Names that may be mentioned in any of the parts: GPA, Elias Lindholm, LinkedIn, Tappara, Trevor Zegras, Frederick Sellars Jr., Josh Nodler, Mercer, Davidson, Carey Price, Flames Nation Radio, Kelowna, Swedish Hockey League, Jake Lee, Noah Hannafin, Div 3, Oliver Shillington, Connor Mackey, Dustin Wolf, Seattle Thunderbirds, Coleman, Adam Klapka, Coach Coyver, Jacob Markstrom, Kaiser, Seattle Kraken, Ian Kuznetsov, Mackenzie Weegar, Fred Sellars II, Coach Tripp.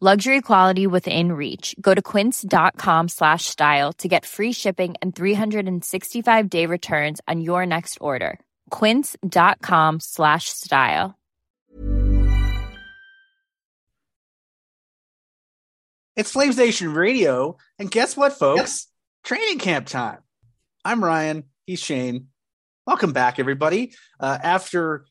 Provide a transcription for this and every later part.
Luxury quality within reach. Go to quince.com/style to get free shipping and 365-day returns on your next order. Quince.com/style. It's Flames Nation Radio, and guess what, folks? Yes. Training camp time. I'm Ryan. He's Shane. Welcome back, everybody. After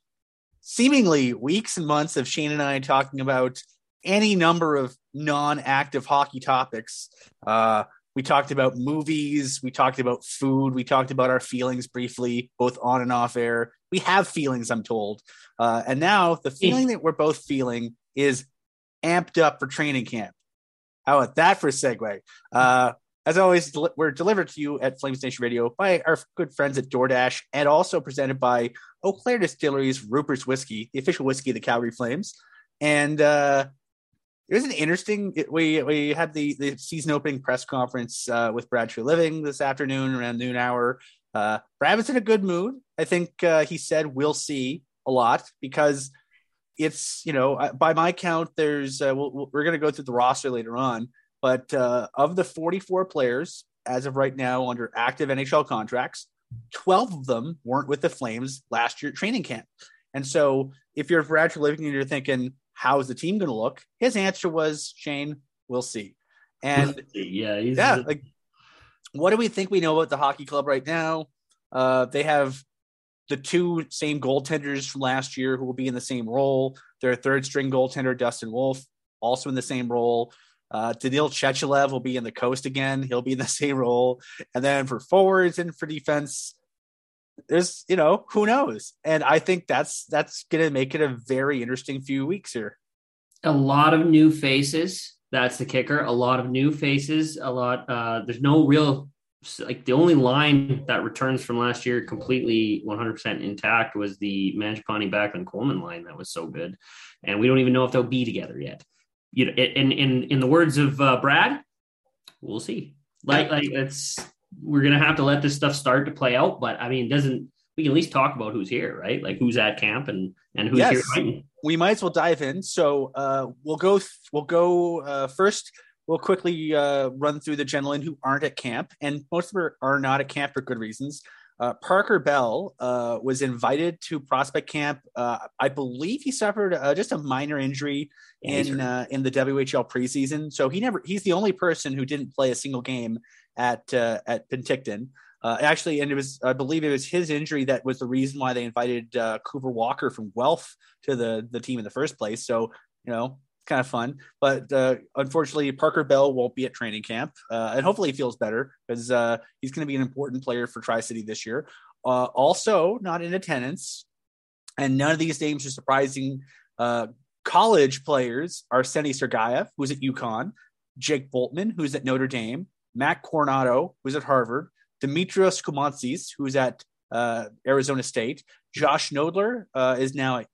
seemingly weeks and months of Shane and I talking about any number of non-active hockey topics, we talked about movies, we talked about food, we talked about our feelings briefly, both on and off air. We have feelings, I'm told. And now the feeling that we're both feeling is amped up for training camp. How about that for a segue? As always, we're delivered to you at Flames Nation Radio by our good friends at DoorDash, and also presented by Eau Claire Distillery's Rupert's Whiskey, the official whiskey of the Calgary Flames. And it was an interesting. We had the season opening press conference with Brad Treliving this afternoon around noon hour. Brad was in a good mood. I think he said we'll see a lot, because it's, you know, by my count, there's we're going to go through the roster later on, but of the 44 players as of right now under active NHL contracts, 12 of them weren't with the Flames last year at training camp. And so if you're Brad Treliving and you're thinking, how's the team going to look? His answer was, Shane, we'll see. And like, what do we think we know about the hockey club right now? They have the two same goaltenders from last year who will be in the same role. Their third string goaltender, Dustin Wolf, also in the same role. Daniil Chechelev will be in the coast again. He'll be in the same role. And then for forwards and for defense, there's, you know, who knows? And I think that's going to make it a very interesting few weeks here. A lot of new faces. That's the kicker. A lot of new faces, a lot. There's no real, like, the only line that returns from last year completely 100% intact was the Manjapani Backlund Coleman line. That was so good. And we don't even know if they'll be together yet. You know, in the words of Brad, we'll see. Like it's, we're going to have to let this stuff start to play out, but I mean, we can at least talk about who's here, right? Like who's at camp and who's here fighting. We might as well dive in. So we'll go first. We'll quickly run through the gentlemen who aren't at camp, and most of them are not at camp for good reasons. Parker Bell was invited to prospect camp. I believe he suffered just a minor injury in the WHL preseason, so he's the only person who didn't play a single game at Penticton. Actually, and I believe it was his injury that was the reason why they invited Cooper Walker from Guelph to the team in the first place. So, you know, kind of fun, but unfortunately Parker Bell won't be at training camp, and hopefully he feels better, because he's going to be an important player for Tri City this year. Also not in attendance, and none of these names are surprising, college players are Senna Sergeev, who's at UConn, Jake Boltmann, who's at Notre Dame, Matt Coronado, who's at Harvard, Dimitrios Koumantzis, who's at Arizona State, Josh Nodler is now at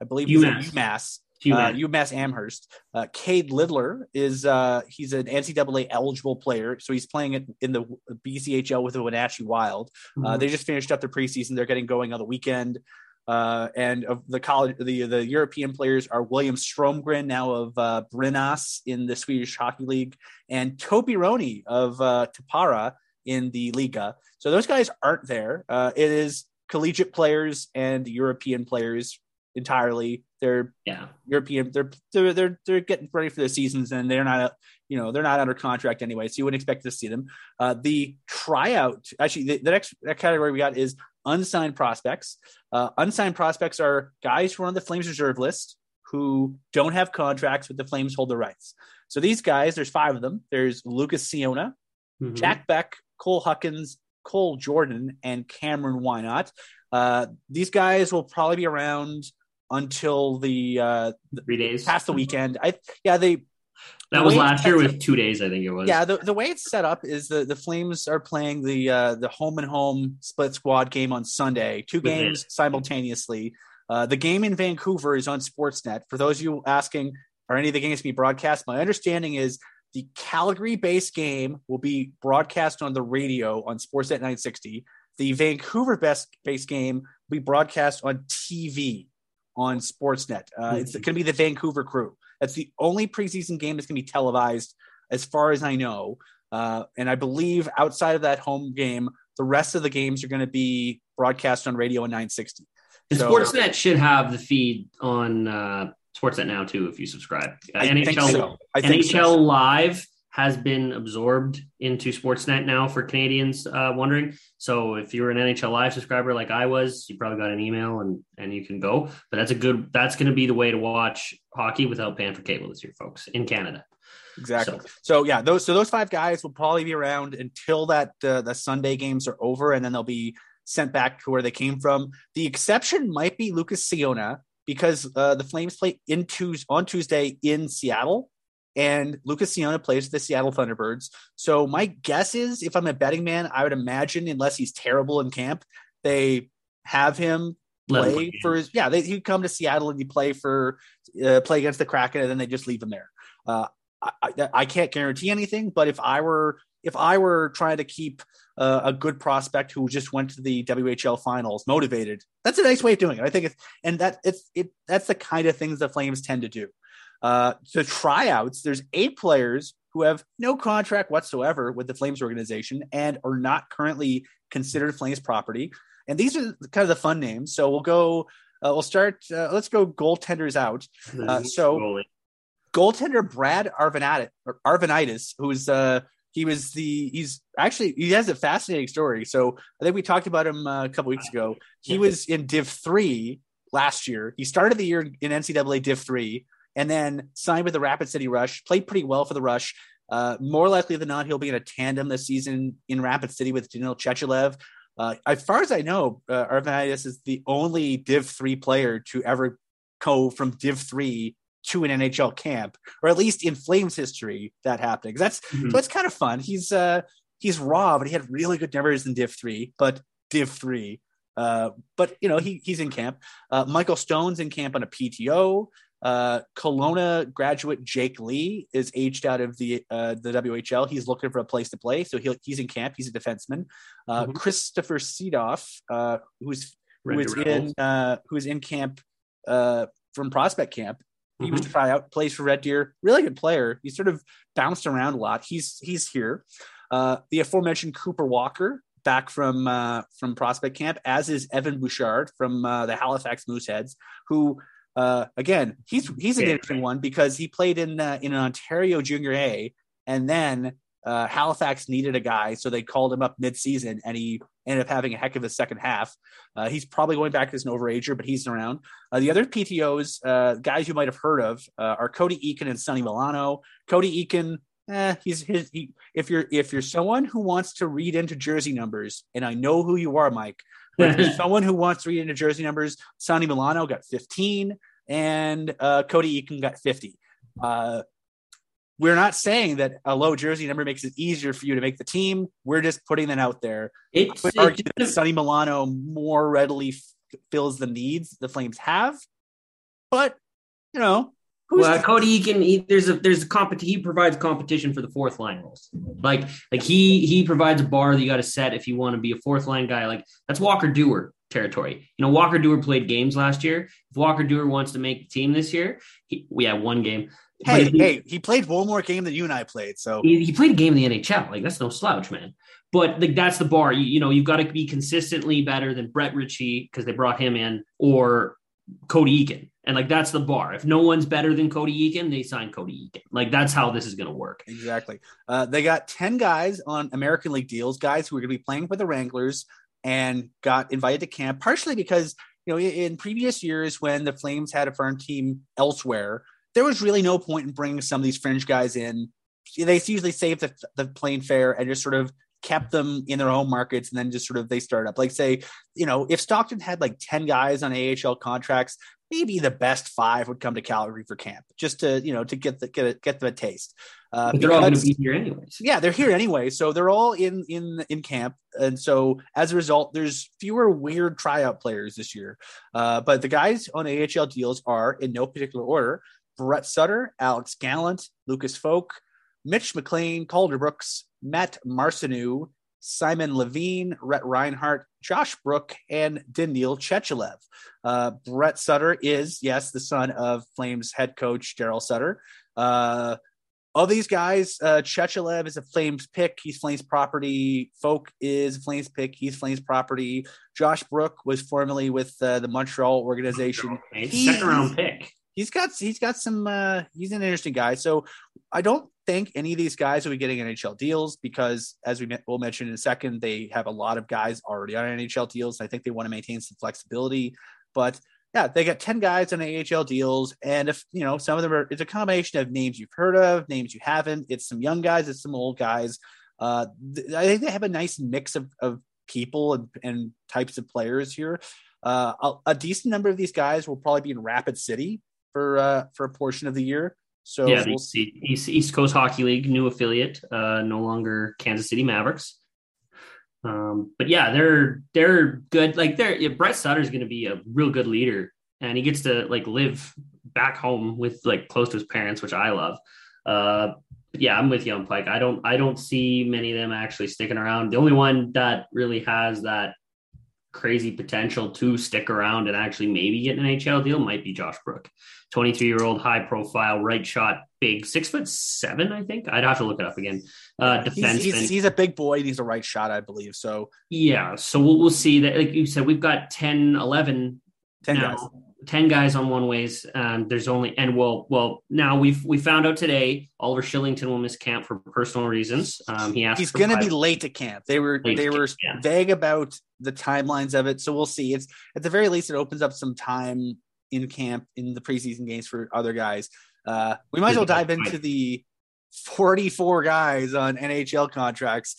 I believe UMass Amherst. Cade Lidler he's an NCAA eligible player, so he's playing in the BCHL with the Wenatchee Wild. They just finished up their preseason; they're getting going on the weekend. And of the college, the European players are William Stromgren, now of Brynäs in the Swedish Hockey League, and Topi Roni of Tappara in the Liiga. So those guys aren't there. It is collegiate players and European players entirely. They're European. They're getting ready for their seasons, and they're not, you know, they're not under contract anyway, so you wouldn't expect to see them. The tryout, actually, the next category we got is unsigned prospects. Unsigned prospects are guys who are on the Flames reserve list who don't have contracts with the Flames holder rights. So these guys, there's five of them. There's Lucas Ciona, Jack Beck, Cole Huckins, Cole Jordan, and Cameron Wynot. These guys will probably be around until the 3 days past the weekend. That was last year with 2 days, I think it was. Yeah, the way it's set up is the Flames are playing the home and home split squad game on Sunday, two games simultaneously. The game in Vancouver is on Sportsnet. For those of you asking, are any of the games to be broadcast? My understanding is the Calgary-based game will be broadcast on the radio on Sportsnet 960. The Vancouver-based game will be broadcast on TV on Sportsnet. It's going to be the Vancouver crew. That's the only preseason game that's going to be televised, as far as I know. And I believe outside of that home game, the rest of the games are going to be broadcast on radio on 960. And so, Sportsnet should have the feed on Sportsnet now too, if you subscribe. NHL Live has been absorbed into Sportsnet now, for Canadians wondering. So if you were an NHL Live subscriber like I was, you probably got an email and you can go. But that's going to be the way to watch hockey without paying for cable this year, folks, in Canada. Exactly. So yeah, those five guys will probably be around until that the Sunday games are over, and then they'll be sent back to where they came from. The exception might be Lucas Ciona, because the Flames play on Tuesday in Seattle, and Lucas Ciona plays the Seattle Thunderbirds. So my guess is, if I'm a betting man, I would imagine, unless he's terrible in camp, they have him play for his. Yeah, he'd come to Seattle and you play against the Kraken, and then they just leave him there. I can't guarantee anything, but if I were trying to keep a good prospect who just went to the WHL finals motivated, that's a nice way of doing it. I think that's the kind of things the Flames tend to do. So tryouts, there's 8 players who have no contract whatsoever with the Flames organization and are not currently considered Flames property. And these are kind of the fun names. So we'll go, let's go goaltenders out. Goaltender Brad Arvanitis, who's, he has a fascinating story. So I think we talked about him a couple weeks ago. He was in Div 3 last year. He started the year in NCAA Div 3 and then signed with the Rapid City Rush, played pretty well for the Rush. More likely than not, he'll be in a tandem this season in Rapid City with Daniil Chechelev. As far as I know, Arvanitis is the only Div 3 player to ever go from Div 3 to an NHL camp, or at least in Flames history, that happening. So it's kind of fun. He's raw, but he had really good numbers in Div 3. But you know, he's in camp. Michael Stone's in camp on a PTO. Kelowna graduate Jake Lee is aged out of the WHL. He's looking for a place to play, so he's in camp. He's a defenseman. Christopher Seedoff, who's in camp from prospect camp. He was to try out, plays for Red Deer, really good player. He sort of bounced around a lot. He's here. The aforementioned Cooper Walker, back from prospect camp, as is Evan Bouchard from the Halifax Mooseheads, who again, he's an interesting one because he played in an Ontario Junior A, and then Halifax needed a guy, so they called him up mid-season, and he ended up having a heck of a second half. He's probably going back as an overager, but he's around. The other PTOs, guys you might have heard of, are Cody Eakin and Sonny Milano. Cody Eakin, if you're someone who wants to read into jersey numbers, and I know who you are, Mike, but if you're someone who wants to read into jersey numbers, Sonny Milano got 15, and Cody Eakin got 50. We're not saying that a low jersey number makes it easier for you to make the team. We're just putting that out there. I would argue that Sonny Milano more readily fills the needs the Flames have, but you know, Cody Eakin, there's a competition. He provides competition for the fourth line roles. Like he provides a bar that you got to set if you want to be a fourth line guy. Like that's Walker Dewar territory. You know, Walker Dewar played games last year. If Walker Dewar wants to make the team this year, we have one game. He played one more game than you and I played. So he played a game in the NHL. Like that's no slouch, man. But like that's the bar. You know, you've got to be consistently better than Brett Ritchie because they brought him in, or Cody Eakin. And like, that's the bar. If no one's better than Cody Eakin, they sign Cody Eakin. Like, that's how this is going to work. Exactly. They got 10 guys on American League deals, guys who are going to be playing for the Wranglers and got invited to camp, partially because, you know, in previous years when the Flames had a firm team elsewhere, there was really no point in bringing some of these fringe guys in. They usually saved the plane fare and just sort of kept them in their home markets, and then just sort of they start up. Like, say, you know, if Stockton had like 10 guys on AHL contracts, maybe the best five would come to Calgary for camp, just to, you know, to get them a taste. They're all going to be here anyways. Yeah, they're here anyway, so they're all in camp, and so as a result, there's fewer weird tryout players this year. But the guys on AHL deals are, in no particular order, Brett Sutter, Alex Gallant, Lucas Folk, Mitch McLean, Calder Brooks, Matt Marcineau, Simon Levine, Rhett Reinhart, Josh Brook, and Daniil Chechelev. Brett Sutter is, yes, the son of Flames head coach Darryl Sutter. All these guys, Chechelev is a Flames pick. He's Flames property. Folk is a Flames pick. He's Flames property. Josh Brook was formerly with the Montreal organization. Second round pick. He's got some. He's an interesting guy. So I don't think any of these guys will be getting NHL deals because, as we'll mention in a second, they have a lot of guys already on NHL deals. I think they want to maintain some flexibility, but yeah, they got 10 guys on AHL deals. And if, you know, some of them are, it's a combination of names you've heard of, names you haven't. It's some young guys, it's some old guys. I think they have a nice mix of people and types of players here. A decent number of these guys will probably be in Rapid City for a portion of the year. So yeah, we'll see. East Coast Hockey League, new affiliate, no longer Kansas City Mavericks. But yeah, they're good. Like, Brett Sutter is going to be a real good leader, and he gets to like live back home with like close to his parents, which I love. Yeah, I'm with you on Pike. I don't see many of them actually sticking around. The only one that really has that crazy potential to stick around and actually maybe get an NHL deal might be Josh Brook, 23-year-old, high profile, right shot, big, 6'7", I think. I'd have to look it up again. Defenseman. He's a big boy. He's a right shot, I believe. So yeah. So we'll see that. Like you said, we've got 10 now, guys. 10 guys on one ways. There's only, and well, now we found out today, Oliver Shillington will miss camp for personal reasons. He asked, he's going to be late to camp. They were vague about the timelines of it. So we'll see. It's at the very least, it opens up some time in camp in the preseason games for other guys. We might as well dive into the 44 guys on NHL contracts.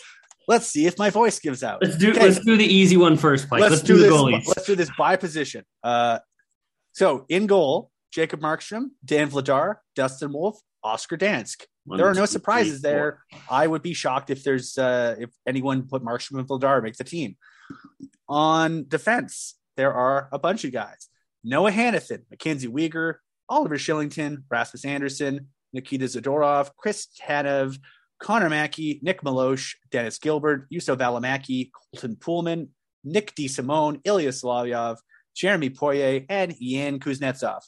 Let's see if my voice gives out. Let's do the easy one first, Mike. Let's do the goalies. Let's do this by position. So in goal, Jacob Markstrom, Dan Vladar, Dustin Wolf, Oscar Dansk. There are no surprises there. I would be shocked if there's if anyone put Markstrom and Vladar makes the team. On defense, there are a bunch of guys: Noah Hannafin, Mackenzie Weegar, Oliver Shillington, Rasmus Anderson, Nikita Zadorov, Chris Tanev, Connor Mackey, Nick Milosh, Dennis Gilbert, Yusuf Valimaki, Colton Pullman, Nick DeSimone, Ilya Slavyev, Jeremy Poirier, and Ian Kuznetsov.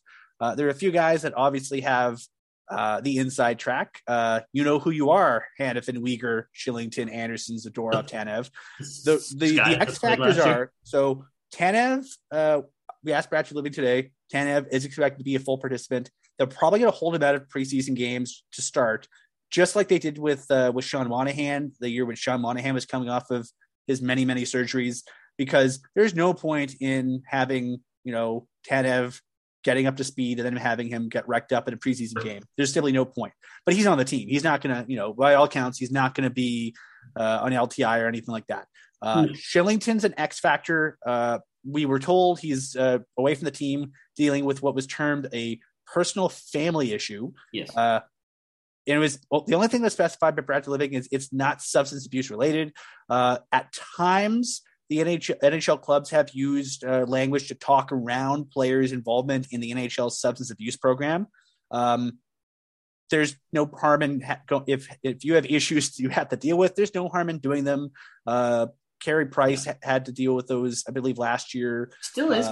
There are a few guys that obviously have the inside track. You know who you are: Hannafin, Weegar, Shillington, Anderson, Zadorov, Tanev. The X factors are, so Tanev, we asked Brad Treliving today, Tanev is expected to be a full participant. They're probably going to hold him out of preseason games to start, just like they did with Sean Monahan, the year when Sean Monahan was coming off of his many, many surgeries, because there's no point in having, you know, Tanev getting up to speed and then having him get wrecked up in a preseason game. There's simply no point. But he's on the team. He's not going to, you know, by all counts, he's not going to be on LTI or anything like that. Shillington's an X factor. We were told he's away from the team dealing with what was termed a personal family issue. Yes. And it was the only thing that's specified by Brad Treliving is it's not substance abuse related. At times, the NHL clubs have used language to talk around players' involvement in the NHL substance abuse program. There's no harm in if you have issues you have to deal with. There's no harm in doing them. Carey Price had to deal with those, I believe, last year. Still is.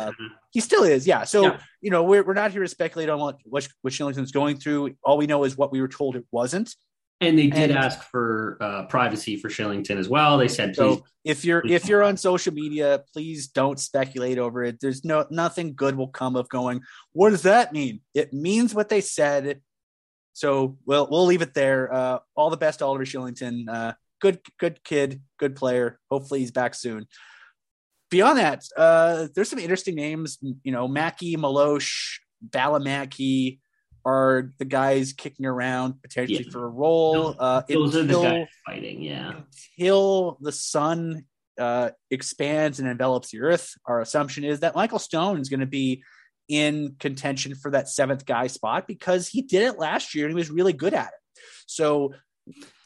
He still is, yeah. So, yeah. You know, we're not here to speculate on what Shillington's going through. All we know is what we were told it wasn't. And they did ask for privacy for Shillington as well. They said, please. So if you're on social media, please don't speculate over it. There's nothing good will come of going, what does that mean? It means what they said. So we'll leave it there. All the best to Oliver Shillington. Good kid, good player. Hopefully he's back soon. Beyond that, there's some interesting names. You know, Mackey, Malosh, Balamaki are the guys kicking around potentially for a role. Those are the guys fighting, yeah. Until the sun expands and envelops the earth, our assumption is that Michael Stone is going to be in contention for that seventh guy spot because he did it last year and he was really good at it. So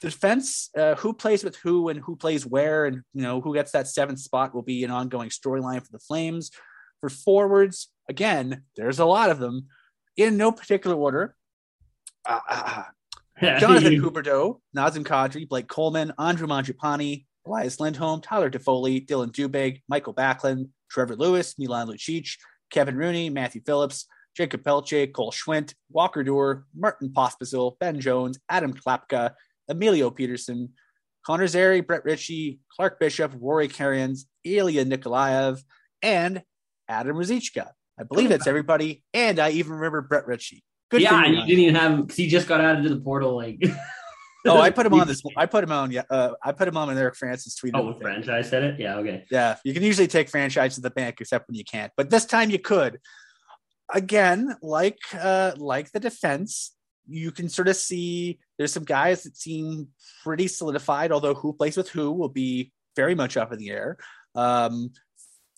the defense, who plays with who and who plays where and, you know, who gets that seventh spot will be an ongoing storyline for the Flames. For forwards, again, there's a lot of them. In no particular order, Jonathan Huberdeau, Nazem Kadri, Blake Coleman, Andrew Mangiapane, Elias Lindholm, Tyler Toffoli, Dylan Dubé, Michael Backlund, Trevor Lewis, Milan Lucic, Kevin Rooney, Matthew Phillips, Jacob Pelche, Cole Schwint, Walker Doerr, Martin Pospisil, Ben Jones, Adam Klapka, Emilio Peterson, Connor Zary, Brett Ritchie, Clark Bishop, Rory Kariens, Ilya Nikolaev, and Adam Ruzicka. I believe that's everybody, and I even remember Brett Ritchie. Good. Yeah, and you didn't even have him because he just got out into the portal. Like, oh, I put him on this. I put him on. Yeah, I put him on when Eric Francis tweeted. Oh, franchise said it. Yeah, okay. Yeah, you can usually take franchise to the bank, except when you can't. But this time you could. Again, like the defense, you can sort of see there's some guys that seem pretty solidified. Although who plays with who will be very much up in the air. And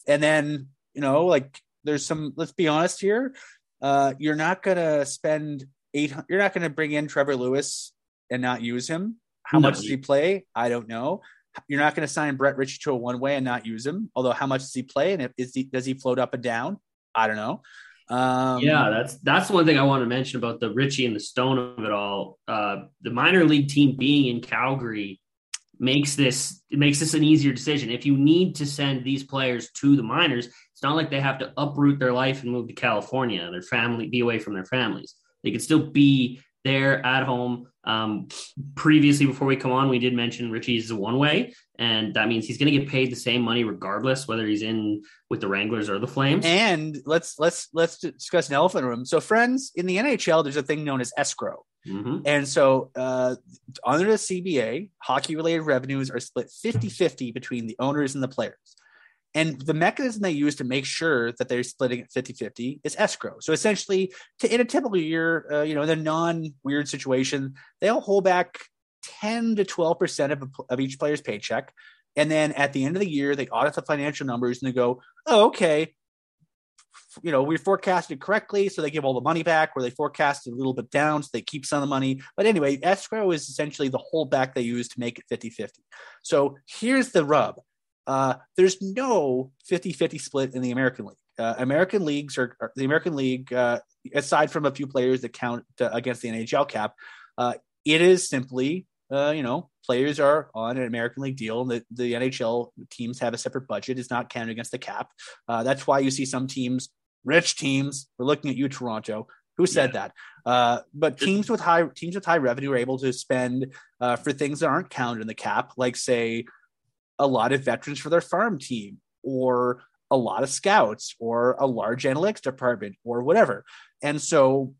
then you know, like. There's some, let's be honest here. You're not going to spend you're not going to bring in Trevor Lewis and not use him. How much does he play? I don't know. You're not going to sign Brett Ritchie to a one-way and not use him. Although how much does he play? And does he float up and down? I don't know. Yeah, that's one thing I want to mention about the Ritchie and the Stone of it all. The minor league team being in Calgary makes this an easier decision. If you need to send these players to the minors, it's not like they have to uproot their life and move to California, their family, be away from their families. They could still be there at home. Previously, before we come on, we did mention Richie's a one-way, and that means he's going to get paid the same money regardless, whether he's in with the Wranglers or the Flames. And let's discuss an elephant room. So friends, in the NHL, there's a thing known as escrow. Mm-hmm. And so under the CBA, hockey-related revenues are split 50-50 between the owners and the players. And the mechanism they use to make sure that they're splitting it 50-50 is escrow. So essentially, in a typical year, in a non-weird situation, they'll hold back 10 to 12% of each player's paycheck. And then at the end of the year, they audit the financial numbers and they go, oh, okay, we forecasted correctly. So they give all the money back, where they forecasted a little bit down. So they keep some of the money. But anyway, escrow is essentially the holdback they use to make it 50-50. So here's the rub. There's no 50-50 split in the American League. The American League, aside from a few players that count against the NHL cap, it is simply, players are on an American League deal, and the NHL teams have a separate budget. It's not counted against the cap. That's why you see some teams, rich teams, we're looking at you, Toronto, who said that? But teams with high revenue are able to spend for things that aren't counted in the cap, like say, a lot of veterans for their farm team, or a lot of scouts, or a large analytics department, or whatever. And so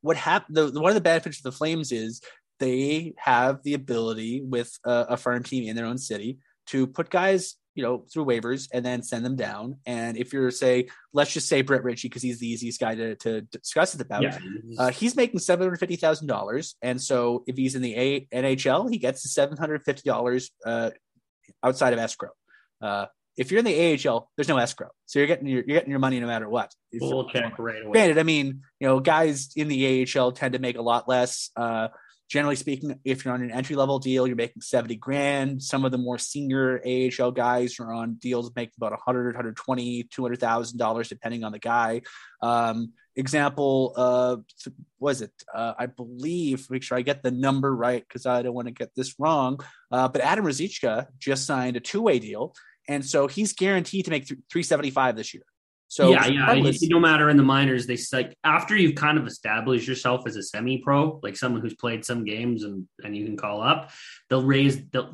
what happened, one of the benefits of the Flames is they have the ability with a farm team in their own city to put guys, through waivers and then send them down. And if you're let's just say Brett Ritchie, because he's the easiest guy to discuss it about, he's making $750,000. And so if he's in the NHL, he gets the $750, outside of escrow. If you're in the AHL, there's no escrow, so you're getting your money no matter what. We'll check right away. Granted, I mean, guys in the AHL tend to make a lot less. Generally speaking, if you're on an entry level deal, you're making $70,000. Some of the more senior AHL guys are on deals making about $100,000, $120,000, $200,000, depending on the guy. Example, I believe, make sure I get the number right because I don't want to get this wrong, but Adam Ruzicka just signed a two-way deal, and so he's guaranteed to make $375,000 this year. So no matter in the minors, they like after you've kind of established yourself as a semi-pro, like someone who's played some games and you can call up, they'll raise your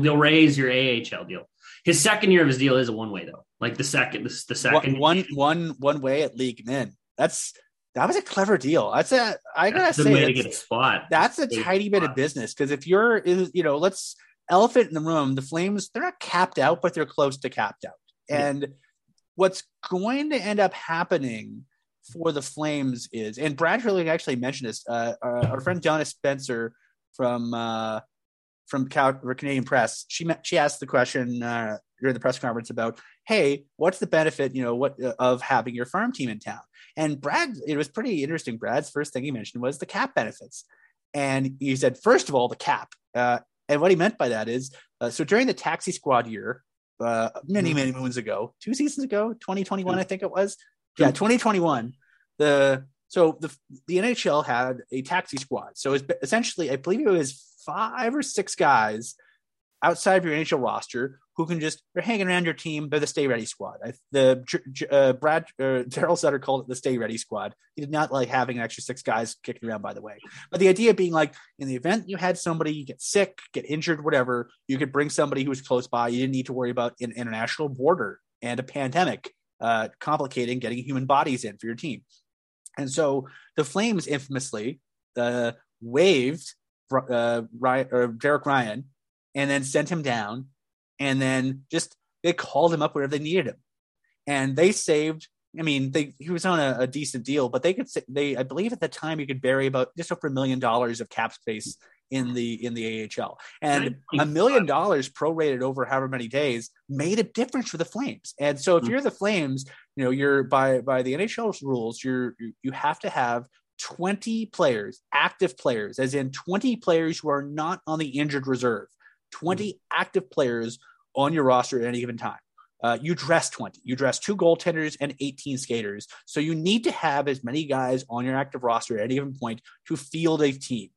AHL deal. His second year of his deal is a one-way though. Like the second one way at League Men. That was a clever deal. I gotta say, to get a spot. That's a tiny bit of business because if you're, let's elephant in the room. The Flames, they're not capped out, but they're close to capped out. And what's going to end up happening for the Flames is, and Brad Treliving actually mentioned this. Our friend Donna Spencer from Canadian Press, she asked the question during the press conference about, hey, what's the benefit, of having your farm team in town? And Brad, it was pretty interesting. Brad's first thing he mentioned was the cap benefits. And he said, first of all, the cap. And what he meant by that is, so during the taxi squad year, many moons ago, 2021, I think it was. Yeah, 2021. So the NHL had a taxi squad. So it's essentially, I believe it was 5 or 6 guys outside of your NHL roster who can just, they're hanging around your team. They're the stay ready squad. Darryl Sutter called it the stay ready squad. He did not like having an extra 6 guys kicking around, by the way, but the idea being like in the event you had somebody get sick, get injured, whatever, you could bring somebody who was close by. You didn't need to worry about an international border and a pandemic complicating getting human bodies in for your team. And so the Flames infamously waived Ryan, or Derek Ryan, and then sent him down, and then just they called him up wherever they needed him, and they saved. I mean, he was on a decent deal, but I believe at the time you could bury about just over $1 million of cap space in the AHL, and $1 million prorated over however many days made a difference for the Flames. And so if you're the Flames, you're by the NHL's rules, you have to have 20 players, active players, as in 20 players who are not on the injured reserve. 20 active players on your roster at any given time. You dress 20. You dress 2 goaltenders and 18 skaters. So you need to have as many guys on your active roster at any given point to field a team.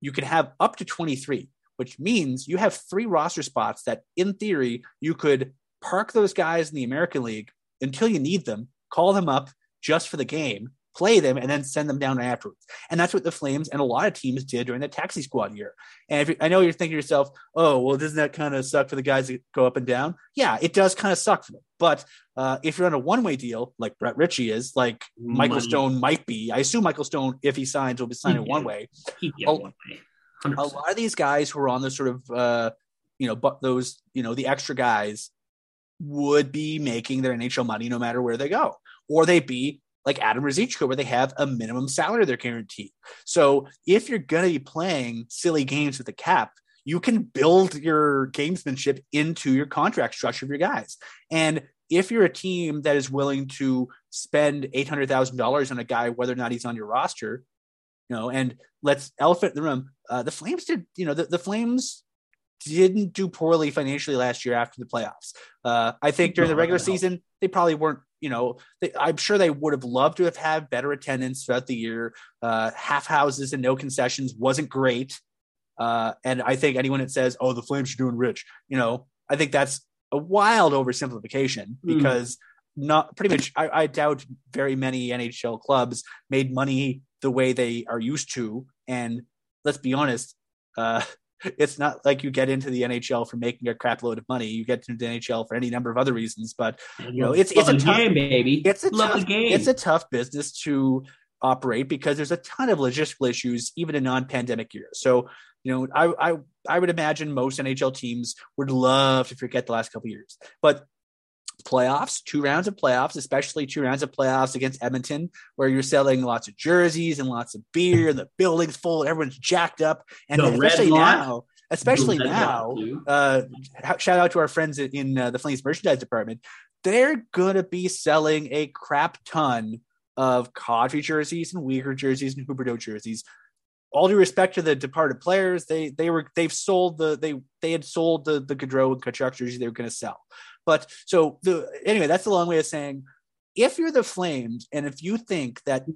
You can have up to 23, which means you have 3 roster spots that, in theory, you could park those guys in the American League until you need them, call them up just for the game, play them, and then send them down afterwards. And that's what the Flames and a lot of teams did during the taxi squad year. And I know you're thinking to yourself, oh, well, doesn't that kind of suck for the guys that go up and down? Yeah, it does kind of suck for them. But if you're on a one-way deal, like Brett Ritchie is, like Michael Stone might be, I assume Michael Stone, if he signs, will be signing one-way. A lot of these guys who are on the sort of, but those, the extra guys would be making their NHL money no matter where they go. Or they'd be like Adam Rzeczko, where they have a minimum salary they're guaranteed. So if you're going to be playing silly games with the cap, you can build your gamesmanship into your contract structure of your guys. And if you're a team that is willing to spend $800,000 on a guy, whether or not he's on your roster, and let's elephant in the room. The Flames did, the Flames didn't do poorly financially last year after the playoffs. I think during the regular season, they probably weren't, I'm sure they would have loved to have had better attendance throughout the year. Half houses and no concessions wasn't great. And I think anyone that says, oh, the Flames are doing rich, I think that's a wild oversimplification because not pretty much, I doubt very many NHL clubs made money the way they are used to. And let's be honest, it's not like you get into the NHL for making a crap load of money. You get into the NHL for any number of other reasons, but it's a tough game, baby. It's a tough business to operate because there's a ton of logistical issues, even in non-pandemic years. So, I would imagine most NHL teams would love to forget the last couple of years, but playoffs, 2 rounds of playoffs, especially 2 rounds of playoffs against Edmonton, where you're selling lots of jerseys and lots of beer and the building's full and everyone's jacked up. And especially now, shout out to our friends in the Flames merchandise department. They're going to be selling a crap ton of Kadri jerseys and Uyghur jerseys and Huberdeau jerseys. All due respect to the departed players. They had sold the Gaudreau and Kachuk jerseys they were going to sell. But anyway, that's a long way of saying, if you're the Flames and if you think that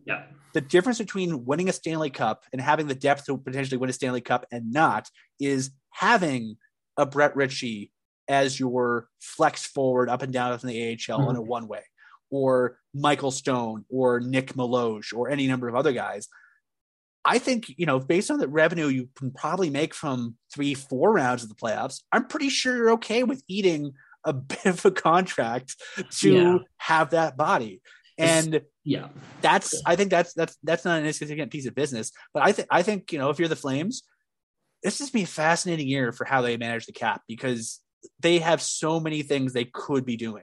the difference between winning a Stanley Cup and having the depth to potentially win a Stanley Cup and not is having a Brett Ritchie as your flex forward up and down in the AHL in a one way. or Michael Stone or Nick Meloche or any number of other guys. I think, you know, based on the revenue you can probably make from 3-4 rounds of the playoffs, I'm pretty sure you're okay with eating a bit of a contract to have that body. And I think that's not an insignificant piece of business, but I think, you know, if you're the Flames, this is be a fascinating year for how they manage the cap, because they have so many things they could be doing.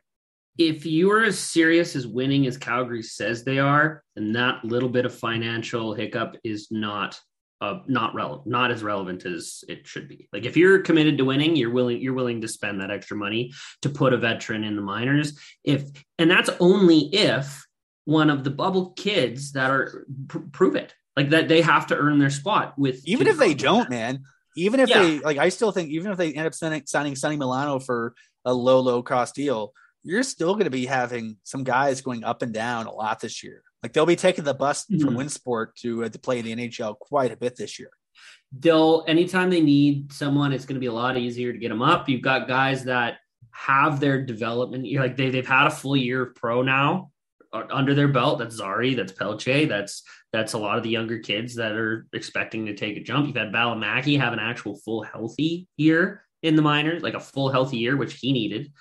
If you are as serious as winning as Calgary says they are, then that little bit of financial hiccup is not relevant, not as relevant as it should be. Like, if you're committed to winning, you're willing to spend that extra money to put a veteran in the minors. And that's only if one of the bubble kids that are prove it, like that they have to earn their spot with. Even if they don't, man. Even if they like, I still think even if they end up signing Sonny Milano for a low cost deal, you're still going to be having some guys going up and down a lot this year. Like, they'll be taking the bus from Winsport to play in the NHL quite a bit this year. They'll, anytime they need someone, it's going to be a lot easier to get them up. You've got guys that have their development. You're like, they've had a full year of pro now under their belt. That's Zari, that's Pelche. That's a lot of the younger kids that are expecting to take a jump. You've had Balamaki have an actual full healthy year in the minors, like a full healthy year, which he needed.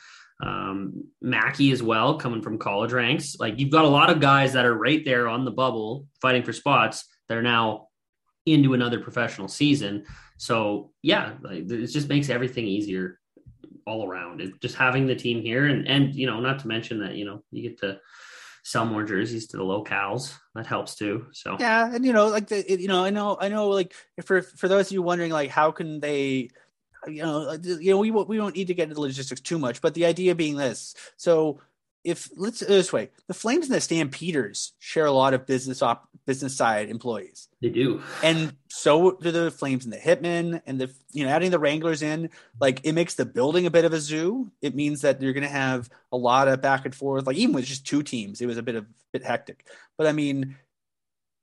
Mackey as well, coming from college ranks. Like, you've got a lot of guys that are right there on the bubble fighting for spots that are now into another professional season. So it just makes everything easier all around. It just having the team here and you know, not to mention that, you know, you get to sell more jerseys to the locals. That helps too. So yeah, and you know, like I know like for those of you wondering like how can they, you know, we don't need to get into the logistics too much, but the idea being this. So let's this way, the Flames and the Stampeders share a lot of business side employees. They do. And so do the Flames and the Hitmen, and the, you know, adding the Wranglers in, like, it makes the building a bit of a zoo. It means that you're going to have a lot of back and forth. Like, even with just two teams, it was a bit hectic, but I mean,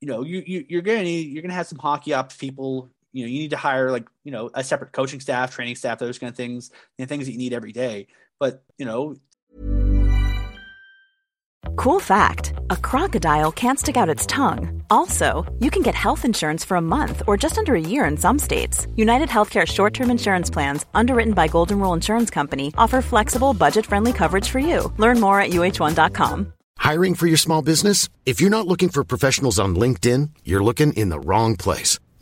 you know, you're going to have some hockey ops people. You know, you need to hire, like, you know, a separate coaching staff, training staff, those kind of things, and things that you need every day. But, you know. Cool fact, a crocodile can't stick out its tongue. Also, you can get health insurance for a month or just under a year in some states. United Healthcare short-term insurance plans, underwritten by Golden Rule Insurance Company, offer flexible, budget-friendly coverage for you. Learn more at uh1.com. Hiring for your small business? If you're not looking for professionals on LinkedIn, you're looking in the wrong place.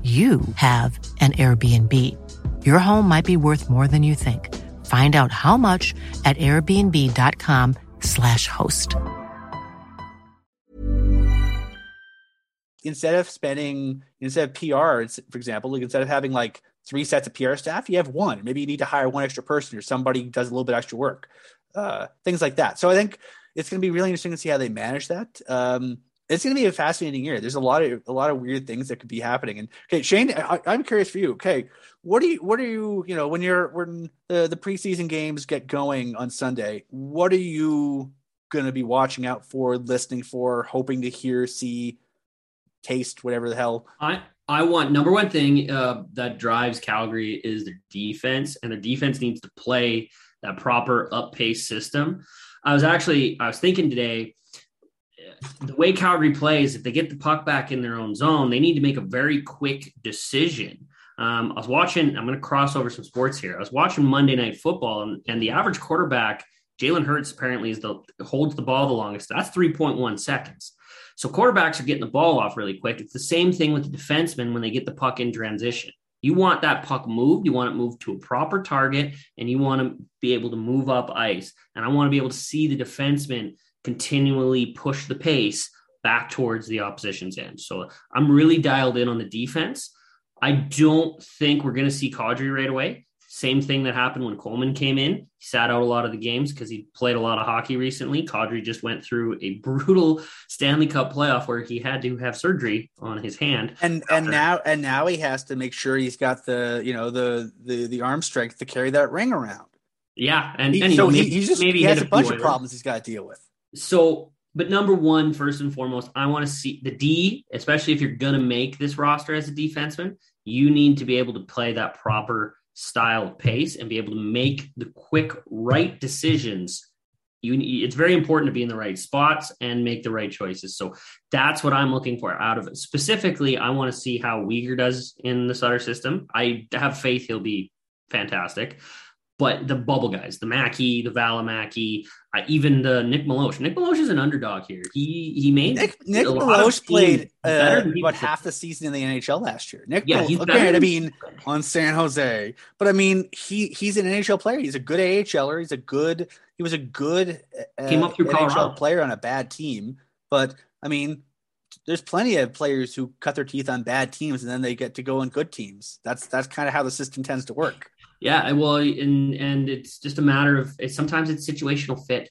you have an Airbnb. Your home might be worth more than you think. Find out how much at airbnb.com/host. Instead of PR, for example, like instead of having like 3 sets of PR staff, you have one. Maybe you need to hire one extra person, or somebody does a little bit extra work, things like that. So I think it's going to be really interesting to see how they manage that. It's going to be a fascinating year. There's a lot of weird things that could be happening. And okay, Shane, I'm curious for you. Okay, what are you, you know, when the preseason games get going on Sunday, what are you going to be watching out for, listening for, hoping to hear, see, taste, whatever the hell? I want, number one thing that drives Calgary is their defense, and their defense needs to play that proper up-pace system. I was thinking today, the way Calgary plays, if they get the puck back in their own zone, they need to make a very quick decision. I'm going to cross over some sports here. I was watching Monday Night Football, and the average quarterback Jalen Hurts apparently is holds the ball the longest. That's 3.1 seconds. So quarterbacks are getting the ball off really quick. It's the same thing with the defensemen when they get the puck in transition. You want that puck moved. You want it moved to a proper target, and you want to be able to move up ice. And I want to be able to see the defenseman continually push the pace back towards the opposition's end. So I'm really dialed in on the defense. I don't think we're going to see Kadri right away. Same thing that happened when Coleman came in. He sat out a lot of the games because he played a lot of hockey recently. Kadri just went through a brutal Stanley Cup playoff where he had to have surgery on his hand. And now he has to make sure he's got the arm strength to carry that ring around. Yeah. He has a bunch of problems he's got to deal with. So, but number one, first and foremost, I want to see the D, especially if you're going to make this roster as a defenseman, you need to be able to play that proper style of pace and be able to make the quick right decisions. It's very important to be in the right spots and make the right choices. So that's what I'm looking for out of it. Specifically, I want to see how Weegar does in the Sutter system. I have faith he'll be fantastic. But the bubble guys, the Mackey, the Valimaki, even the Nick Milosh. Nick Milosh is an underdog here. He made Nick Milosh played about half the season in the NHL last year. On San Jose, but I mean he's an NHL player. He's a good AHLer. He was a good came up through Colorado. NHL player on a bad team. But I mean, there's plenty of players who cut their teeth on bad teams and then they get to go on good teams. That's kind of how the system tends to work. Yeah, well, and it's just a matter of sometimes it's situational fit.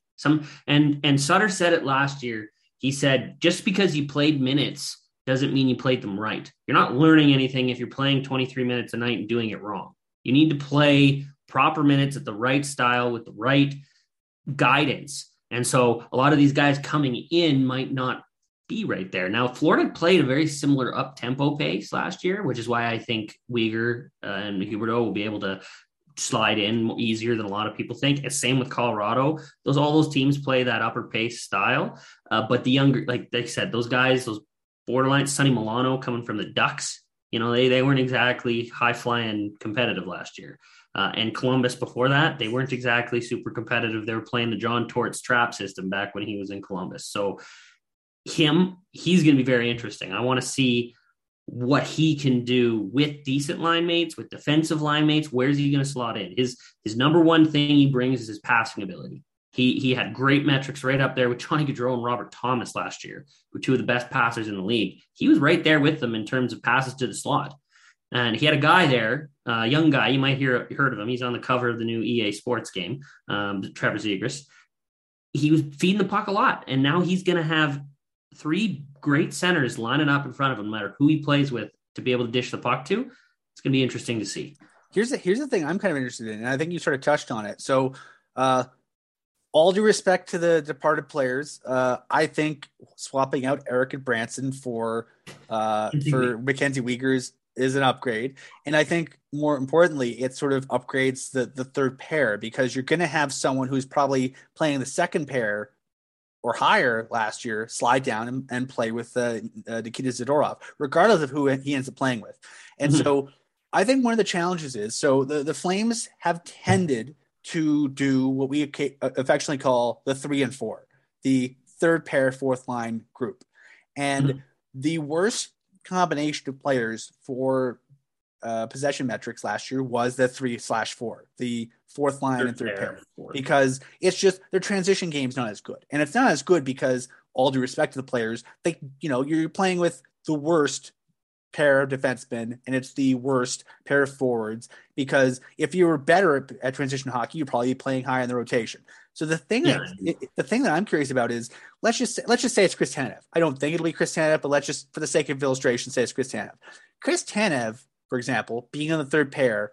And Sutter said it last year. He said, just because you played minutes doesn't mean you played them right. You're not learning anything if you're playing 23 minutes a night and doing it wrong. You need to play proper minutes at the right style with the right guidance. And so a lot of these guys coming in might not be right there. Now, Florida played a very similar up-tempo pace last year, which is why I think Weegar and Huberdeau will be able to slide in easier than a lot of people think. And same with Colorado. All those teams play that upper pace style. But the younger, like they said, those guys, those borderline, Sonny Milano coming from the Ducks, they weren't exactly high-flying competitive last year. And Columbus before that, they weren't exactly super competitive. They were playing the John Torts trap system back when he was in Columbus. So he's going to be very interesting. I want to see what he can do with decent line mates, with defensive line mates. Where's he going to slot in? His number one thing he brings is his passing ability. He had great metrics right up there with Johnny Gaudreau and Robert Thomas last year, who are two of the best passers in the league. He was right there with them in terms of passes to the slot. And he had a guy there, a young guy. You might heard of him. He's on the cover of the new EA Sports game, Trevor Zegras. He was feeding the puck a lot, and now he's going to have three great centers lining up in front of him, no matter who he plays with, to be able to dish the puck to. It's going to be interesting to see. Here's the thing I'm kind of interested in, and I think you sort of touched on it. So all due respect to the departed players, I think swapping out Eric and Branson for Mackenzie Weegar is an upgrade. And I think more importantly, it sort of upgrades the third pair, because you're going to have someone who's probably playing the second pair or higher last year, slide down and play with Nikita Zadorov, regardless of who he ends up playing with. And so I think one of the challenges is, so the Flames have tended to do what we affectionately call the 3 and 4, the third pair, fourth line group. And the worst combination of players for possession metrics last year was the 3/4, the fourth line and third pair, because it's just their transition game's not as good. And it's not as good because, all due respect to the players, they, you're playing with the worst pair of defensemen and it's the worst pair of forwards, because if you were better at transition hockey, you're probably playing high in the rotation. So the thing that I'm curious about is, let's just say it's Chris Tanev. I don't think it'll be Chris Tanev, but let's just, for the sake of illustration, say it's Chris Tanev. Chris Tanev, for example, being on the third pair,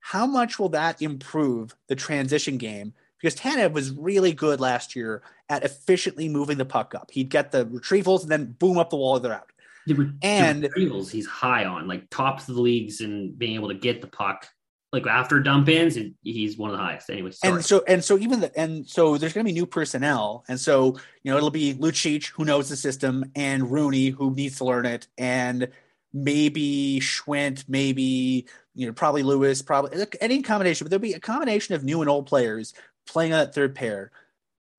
how much will that improve the transition game? Because Tanev was really good last year at efficiently moving the puck up. He'd get the retrievals and then boom, up the wall, they're out. The retrievals he's high on, like tops of the leagues and being able to get the puck. Like after dump ins, and he's one of the highest. Anyway, so there's going to be new personnel, and so it'll be Lucic, who knows the system, and Rooney, who needs to learn it, and maybe Schwint, maybe, probably Lewis, probably any combination, but there'll be a combination of new and old players playing on that third pair.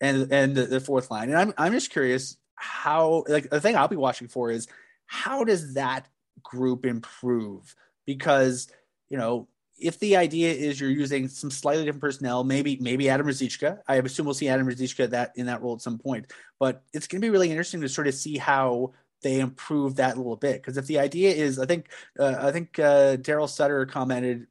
and the fourth line. And I'm just curious how, like, the thing I'll be watching for is how does that group improve? Because, you know, if the idea is you're using some slightly different personnel, maybe Adam Ruzicka, I assume we'll see Adam Ruzicka in that role at some point, but it's going to be really interesting to sort of see how they improve that a little bit. Because if the idea is, I think Daryl Sutter commented,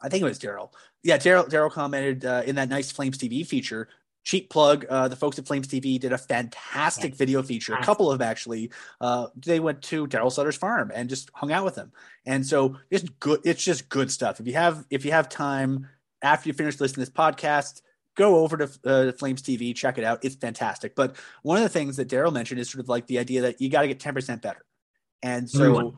I think it was Daryl. Yeah, Daryl commented in that nice Flames TV feature. Cheap plug, the folks at Flames TV did a fantastic video feature, a couple of them actually. They went to Daryl Sutter's farm and just hung out with him. And so it's just good stuff. If you have time after you finish listening to this podcast, go over to Flames TV, check it out. It's fantastic. But one of the things that Daryl mentioned is sort of like the idea that you got to get 10% better. And so,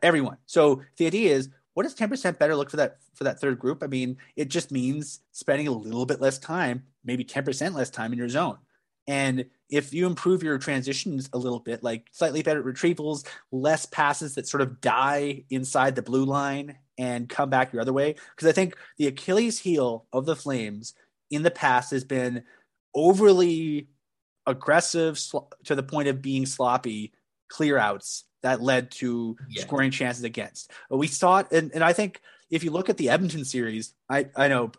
everyone. So the idea is, what does 10% better look for that third group? I mean, it just means spending a little bit less time, maybe 10% less time in your zone. And if you improve your transitions a little bit, like slightly better retrievals, less passes that sort of die inside the blue line and come back your other way. Because I think the Achilles heel of the Flames in the past has been overly aggressive to the point of being sloppy clear outs that led to scoring chances against. We saw it, and I think if you look at the Edmonton series, I know,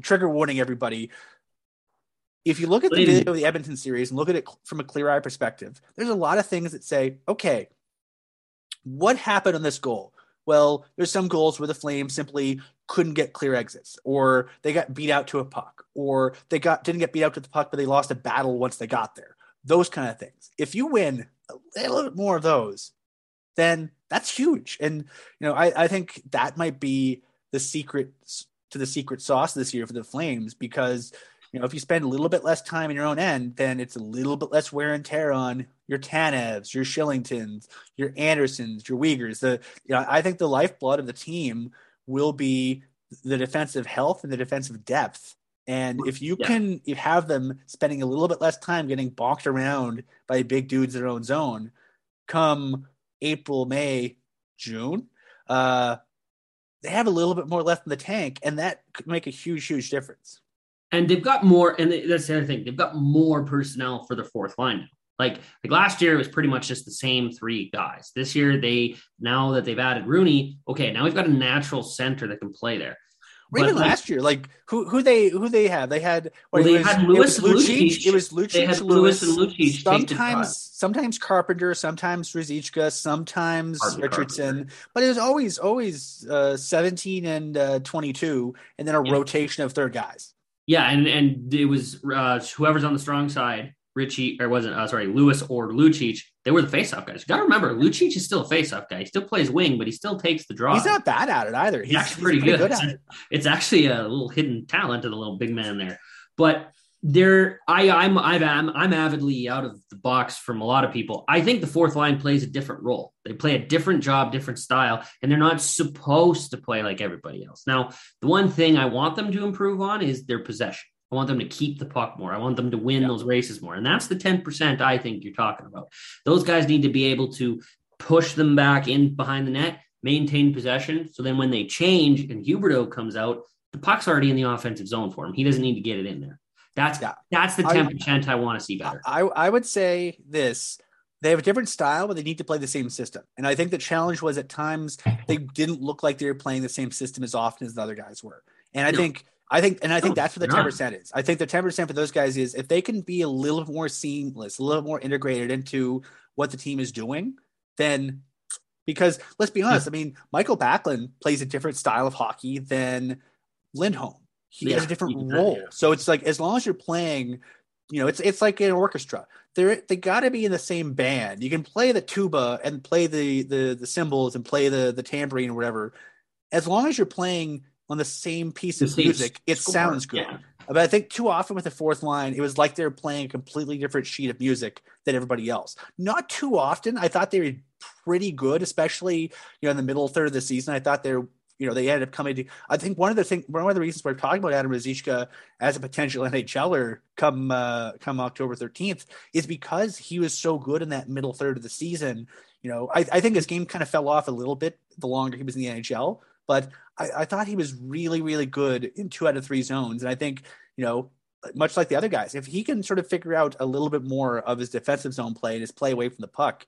trigger warning everybody. If you look at the video of the Edmonton series and look at it from a clear-eyed perspective, there's a lot of things that say, okay, what happened on this goal? Well, there's some goals where the Flames simply couldn't get clear exits, or they got beat out to a puck, or they didn't get beat out to the puck, but they lost a battle once they got there. Those kind of things. If you win a little bit more of those, then that's huge. And, you know, I think that might be the secret to the secret sauce this year for the Flames, because, you know, if you spend a little bit less time in your own end, then it's a little bit less wear and tear on your Tanevs, your Shillingtons, your Andersons, your Uyghurs. I think the lifeblood of the team will be the defensive health and the defensive depth. And if you can you have them spending a little bit less time getting bonked around by big dudes in their own zone, come April, May, June, they have a little bit more left in the tank, and that could make a huge, huge difference. And they've got more, and that's the other thing, they've got more personnel for the fourth line now. Like last year, it was pretty much just the same three guys. This year, now that they've added Rooney, okay, now we've got a natural center that can play there. Or even last year, like who they have? They had Lucic. It was Lucic. They had Lewis and Lucic. Sometimes Carpenter, sometimes Ruzicka, sometimes Richardson. Carpenter. But it was always 17 and 22, and then a rotation of third guys. Yeah, and it was whoever's on the strong side, Lewis or Lucic. They were the face-off guys. You got to remember, Lucic is still a face-off guy. He still plays wing, but he still takes the draw. He's not bad at it either. He's actually pretty good at it. It's actually a little hidden talent of the little big man there. But I'm avidly out of the box from a lot of people. I think the fourth line plays a different role. They play a different job, different style, and they're not supposed to play like everybody else. Now, the one thing I want them to improve on is their possession. I want them to keep the puck more. I want them to win those races more. And that's the 10% I think you're talking about. Those guys need to be able to push them back in behind the net, maintain possession. So then when they change and Huberdeau comes out, the puck's already in the offensive zone for him. He doesn't need to get it in there. That's the 10% I want to see better. I would say this. They have a different style, but they need to play the same system. And I think the challenge was at times they didn't look like they were playing the same system as often as the other guys were. And I think that's what the 10% is. I think the 10% for those guys is if they can be a little more seamless, a little more integrated into what the team is doing, then because let's be honest, I mean, Michael Backlund plays a different style of hockey than Lindholm. He has a different role. Yeah. So it's like, as long as you're playing, you know, it's like an orchestra. They got to be in the same band. You can play the tuba and play the cymbals and play the tambourine or whatever. As long as you're playing on the same piece of music, it sounds good. Yeah. But I think too often with the fourth line, it was like they were playing a completely different sheet of music than everybody else. Not too often. I thought they were pretty good, especially, you know, in the middle third of the season. I thought they ended up coming to, I think one of the reasons we're talking about Adam Ruzicka as a potential NHLer come October 13th is because he was so good in that middle third of the season. You know, I think his game kind of fell off a little bit the longer he was in the NHL, but I thought he was really, really good in 2 out of 3 zones. And I think, you know, much like the other guys, if he can sort of figure out a little bit more of his defensive zone play and his play away from the puck,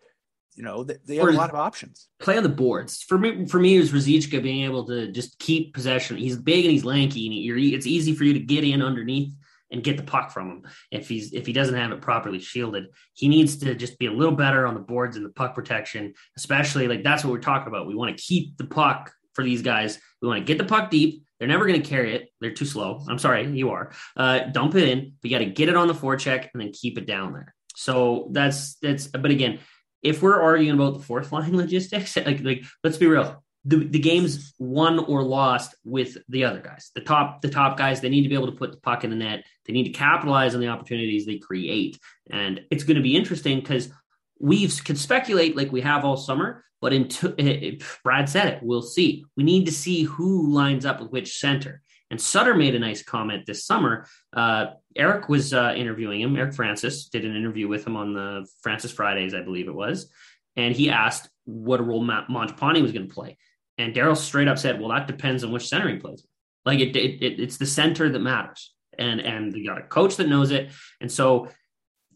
you know, they have a lot of options. Play on the boards. For me, it was Rozicka being able to just keep possession. He's big and he's lanky, and it's easy for you to get in underneath and get the puck from him. If he doesn't have it properly shielded, he needs to just be a little better on the boards and the puck protection, especially like that's what we're talking about. We want to keep the puck for these guys. We want to get the puck deep. They're never going to carry it. They're too slow. I'm sorry, you are. Dump it in, but you got to get it on the forecheck and then keep it down there. So that's. But again, if we're arguing about the fourth line logistics, like let's be real. The game's won or lost with the other guys. The top guys, they need to be able to put the puck in the net. They need to capitalize on the opportunities they create. And it's going to be interesting because we could speculate like we have all summer, but Brad said it, we'll see. We need to see who lines up with which center. And Sutter made a nice comment this summer. Eric was interviewing him. Eric Francis did an interview with him on the Francis Fridays, I believe it was. And he asked what role Montepani was going to play. And Daryl straight up said, well, that depends on which center he plays. Like it's the center that matters. And you got a coach that knows it. And so,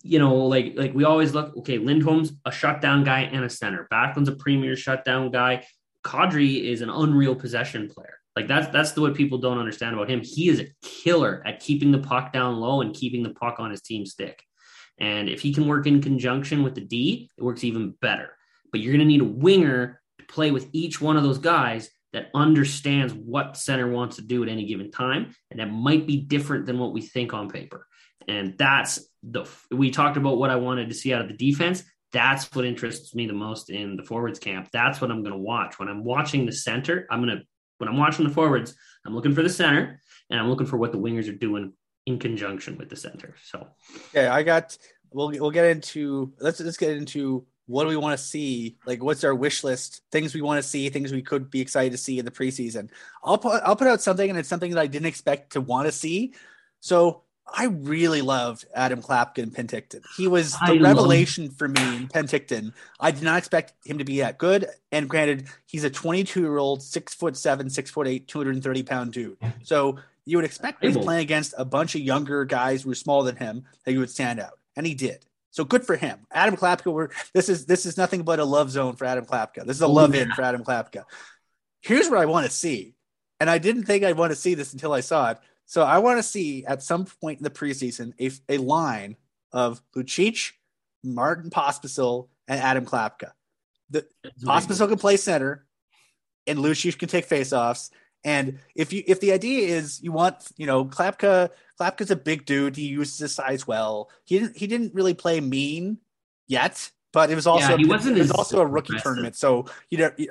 you know, like we always look, okay, Lindholm's a shutdown guy and a center. Backlund's a premier shutdown guy. Kadri is an unreal possession player. Like that's what people don't understand about him. He is a killer at keeping the puck down low and keeping the puck on his team stick. And if he can work in conjunction with the D, it works even better. But you're going to need a winger to play with each one of those guys that understands what center wants to do at any given time. And that might be different than what we think on paper. And we talked about what I wanted to see out of the defense. That's what interests me the most in the forwards camp. That's what I'm going to watch. When I'm watching the center, when I'm watching the forwards, I'm looking for the center and I'm looking for what the wingers are doing in conjunction with the center. So, yeah, let's get into what do we want to see? Like, what's our wish list? Things we want to see, things we could be excited to see in the preseason. I'll put out something, and it's something that I didn't expect to want to see. So I really loved Adam Klapka in Penticton. He was the revelation for me in Penticton. I did not expect him to be that good. And granted, he's a 22-year-old, 6'7", 6'8", 230-pound dude. So you would expect when he's playing against a bunch of younger guys who were smaller than him that he would stand out. And he did. So good for him. Adam Klapka, this is nothing but a love zone for Adam Klapka. This is a love-in for Adam Klapka. Here's what I want to see. And I didn't think I'd want to see this until I saw it. So I want to see at some point in the preseason a line of Lucic, Martin Pospisil, and Adam Klapka. Pospisil can play center, and Lucic can take faceoffs. And if the idea is you want, you know, Klapka's a big dude. He uses his size well. He didn't really play mean yet, but it was also a rookie tournament. So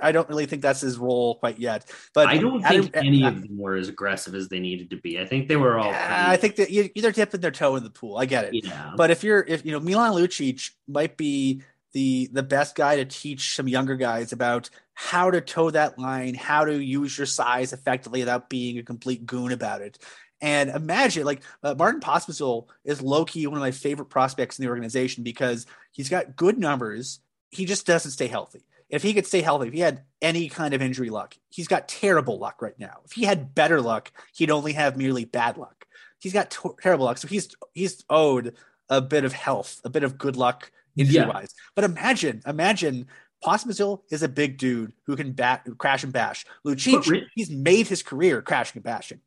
I don't really think that's his role quite yet. But I don't think any of them were as aggressive as they needed to be. I think they were all. Yeah, I think that they're dipping their toe in the pool. I get it. Yeah. But if Milan Lucic might be the best guy to teach some younger guys about how to toe that line, how to use your size effectively without being a complete goon about it. And imagine, Martin Pospisil is low-key one of my favorite prospects in the organization because he's got good numbers. He just doesn't stay healthy. If he could stay healthy, if he had any kind of injury luck, he's got terrible luck right now. If he had better luck, he'd only have merely bad luck. He's got terrible luck. So he's owed a bit of health, a bit of good luck injury-wise. Yeah. But imagine Pospisil is a big dude who can crash and bash. Lucic, he's made his career crashing and bashing.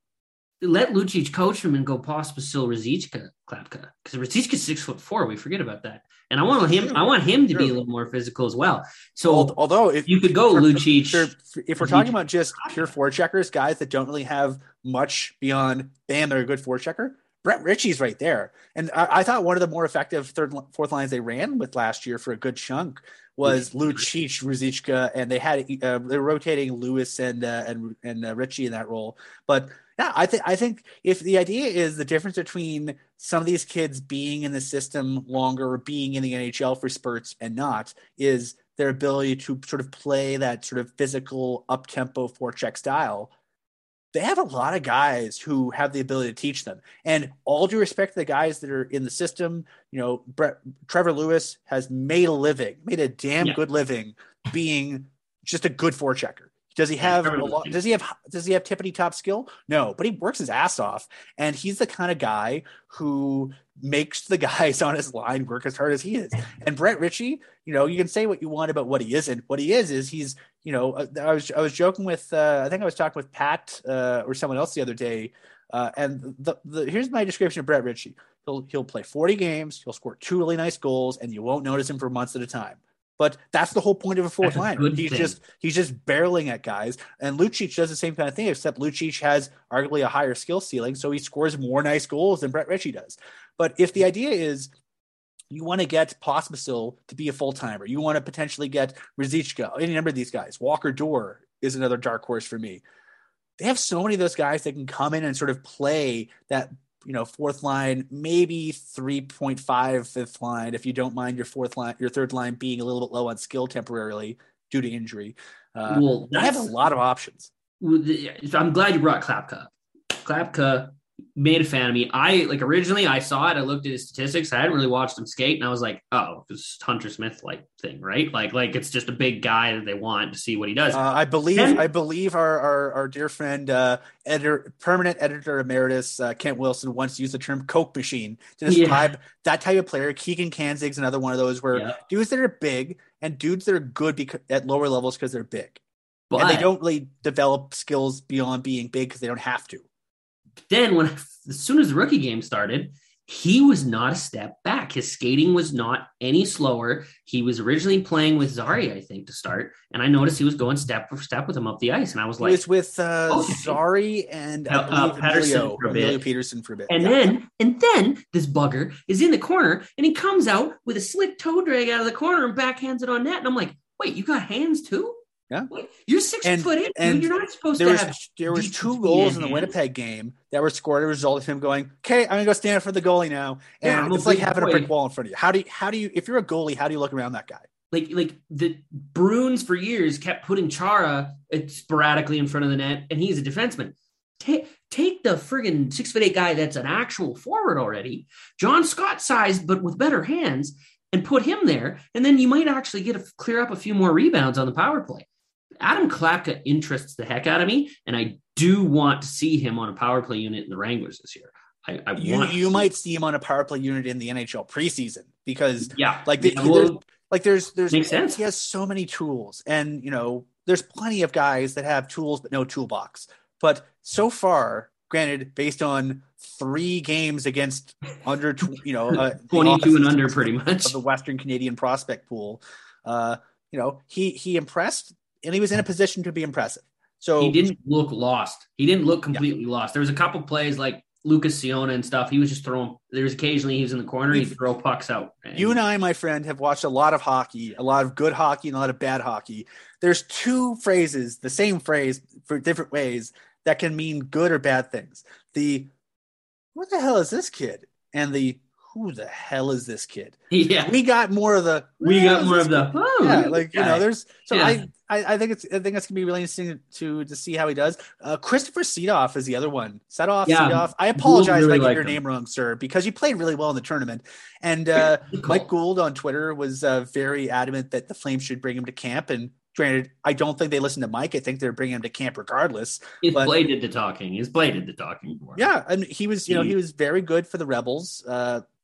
Let Lucic coach him and go Pospisil, Rozicka, Klapka, because Rozicka's 6'4". We forget about that, and I want him to be a little more physical as well. So, although if you could go Lucic, if we're talking about just pure forecheckers, guys that don't really have much beyond bam, they're a good forechecker. Brett Ritchie's right there, and I thought one of the more effective fourth lines they ran with last year for a good chunk was Lucic, Rozicka, and they had they're rotating Lewis and Ritchie in that role, but. Yeah, I think if the idea is the difference between some of these kids being in the system longer or being in the NHL for spurts and not is their ability to sort of play that sort of physical up-tempo forecheck style, they have a lot of guys who have the ability to teach them. And all due respect to the guys that are in the system, you know, Trevor Lewis has made a good living being just a good forechecker. Does he have tippity top skill? No, but he works his ass off, and he's the kind of guy who makes the guys on his line work as hard as he is. And Brett Ritchie, you know, you can say what you want about what he isn't. What he is he's, you know, I was joking with I think I was talking with Pat or someone else the other day, and here's my description of Brett Ritchie. He'll play 40 games, he'll score two really nice goals, and you won't notice him for months at a time. But that's the whole point of a fourth line. He's just barreling at guys. And Lucic does the same kind of thing, except Lucic has arguably a higher skill ceiling, so he scores more nice goals than Brett Ritchie does. But if the idea is you want to get Pospisil to be a full-timer, you want to potentially get Rizichka, any number of these guys, Walker Doerr is another dark horse for me. They have so many of those guys that can come in and sort of play that – you know, fourth line, maybe 3.5 fifth line, if you don't mind your third line being a little bit low on skill temporarily due to injury. I have a lot of options. I'm glad you brought Klapka. Klapka made a fan of me. Originally I saw it. I looked at his statistics. I hadn't really watched him skate, and I was like, oh, it's Hunter Smith like thing, right? Like it's just a big guy that they want to see what he does. I believe our dear friend, permanent editor emeritus Kent Wilson once used the term "Coke machine" to describe that type of player. Keegan Kanzig's another one of those where dudes that are big and dudes that are good at lower levels because they're big, and they don't really develop skills beyond being big because they don't have to. Then as soon as the rookie game started, he was not a step back. His skating was not any slower. He was originally playing with Zari, I think, to start. And I noticed he was going step for step with him up the ice. And I was like, it was with Zari and Emilio Peterson for a bit. And then this bugger is in the corner, and he comes out with a slick toe drag out of the corner and backhands it on net. And I'm like, wait, you got hands too? Yeah, what? You're 6 foot in, and you're not supposed to have. There was two goals in the Winnipeg game that were scored as a result of him going, "Okay, I'm gonna go stand up for the goalie now." And it's like having a brick wall in front of you. How do you if you're a goalie, how do you look around that guy? Like the Bruins for years kept putting Chara sporadically in front of the net, and he's a defenseman. Take the friggin' 6'8" guy that's an actual forward already, John Scott sized, but with better hands, and put him there, and then you might actually get clear up a few more rebounds on the power play. Adam Klapka interests the heck out of me, and I do want to see him on a power play unit in the Wranglers this year. You might see him on a power play unit in the NHL preseason because there's makes sense. He has so many tools, and you know there's plenty of guys that have tools but no toolbox. But so far, granted, based on 3 games against under 22 and under pretty much of the Western Canadian prospect pool, he impressed. And he was in a position to be impressive. So he didn't look lost. He didn't look completely lost. There was a couple plays like Lucas Ciona and stuff. He was just throwing. There was occasionally he was in the corner. He'd throw pucks out. You and I, my friend, have watched a lot of hockey, a lot of good hockey and a lot of bad hockey. There's two phrases, the same phrase for different ways that can mean good or bad things. The "what the hell is this kid?" and the "who the hell is this kid?" Yeah, we got more of the. We got more of the. I think it's gonna be really interesting to see how he does. Christopher Sedoff is the other one. Sedoff. I apologize if I get your name wrong, sir, because you played really well in the tournament. And Mike Gould on Twitter was very adamant that the Flames should bring him to camp. And granted, I don't think they listen to Mike. I think they're bringing him to camp regardless. He's bladed the talking. For him. Yeah, and he was, he was very good for the Rebels.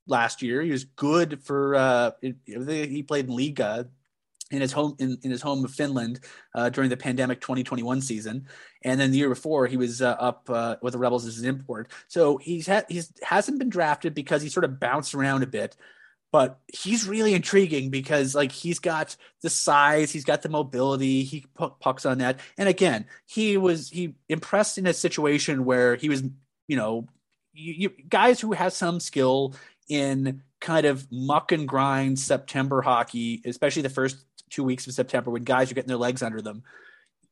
Last year, he was good for. He played in Liiga in his home of Finland during the pandemic 2021 season, and then the year before he was up with the Rebels as an import. So he hasn't been drafted because he sort of bounced around a bit, but he's really intriguing because he's got the size, he's got the mobility, he pucks on that, and again he impressed in a situation where he was guys who have some skill. In kind of muck and grind September hockey, especially the first 2 weeks of September when guys are getting their legs under them,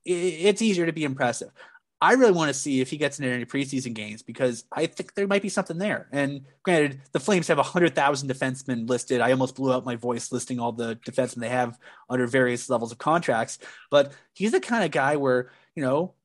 it's easier to be impressive. I really want to see if he gets into any preseason games because I think there might be something there. And granted, the Flames have 100,000 defensemen listed. I almost blew out my voice listing all the defensemen they have under various levels of contracts, but he's the kind of guy where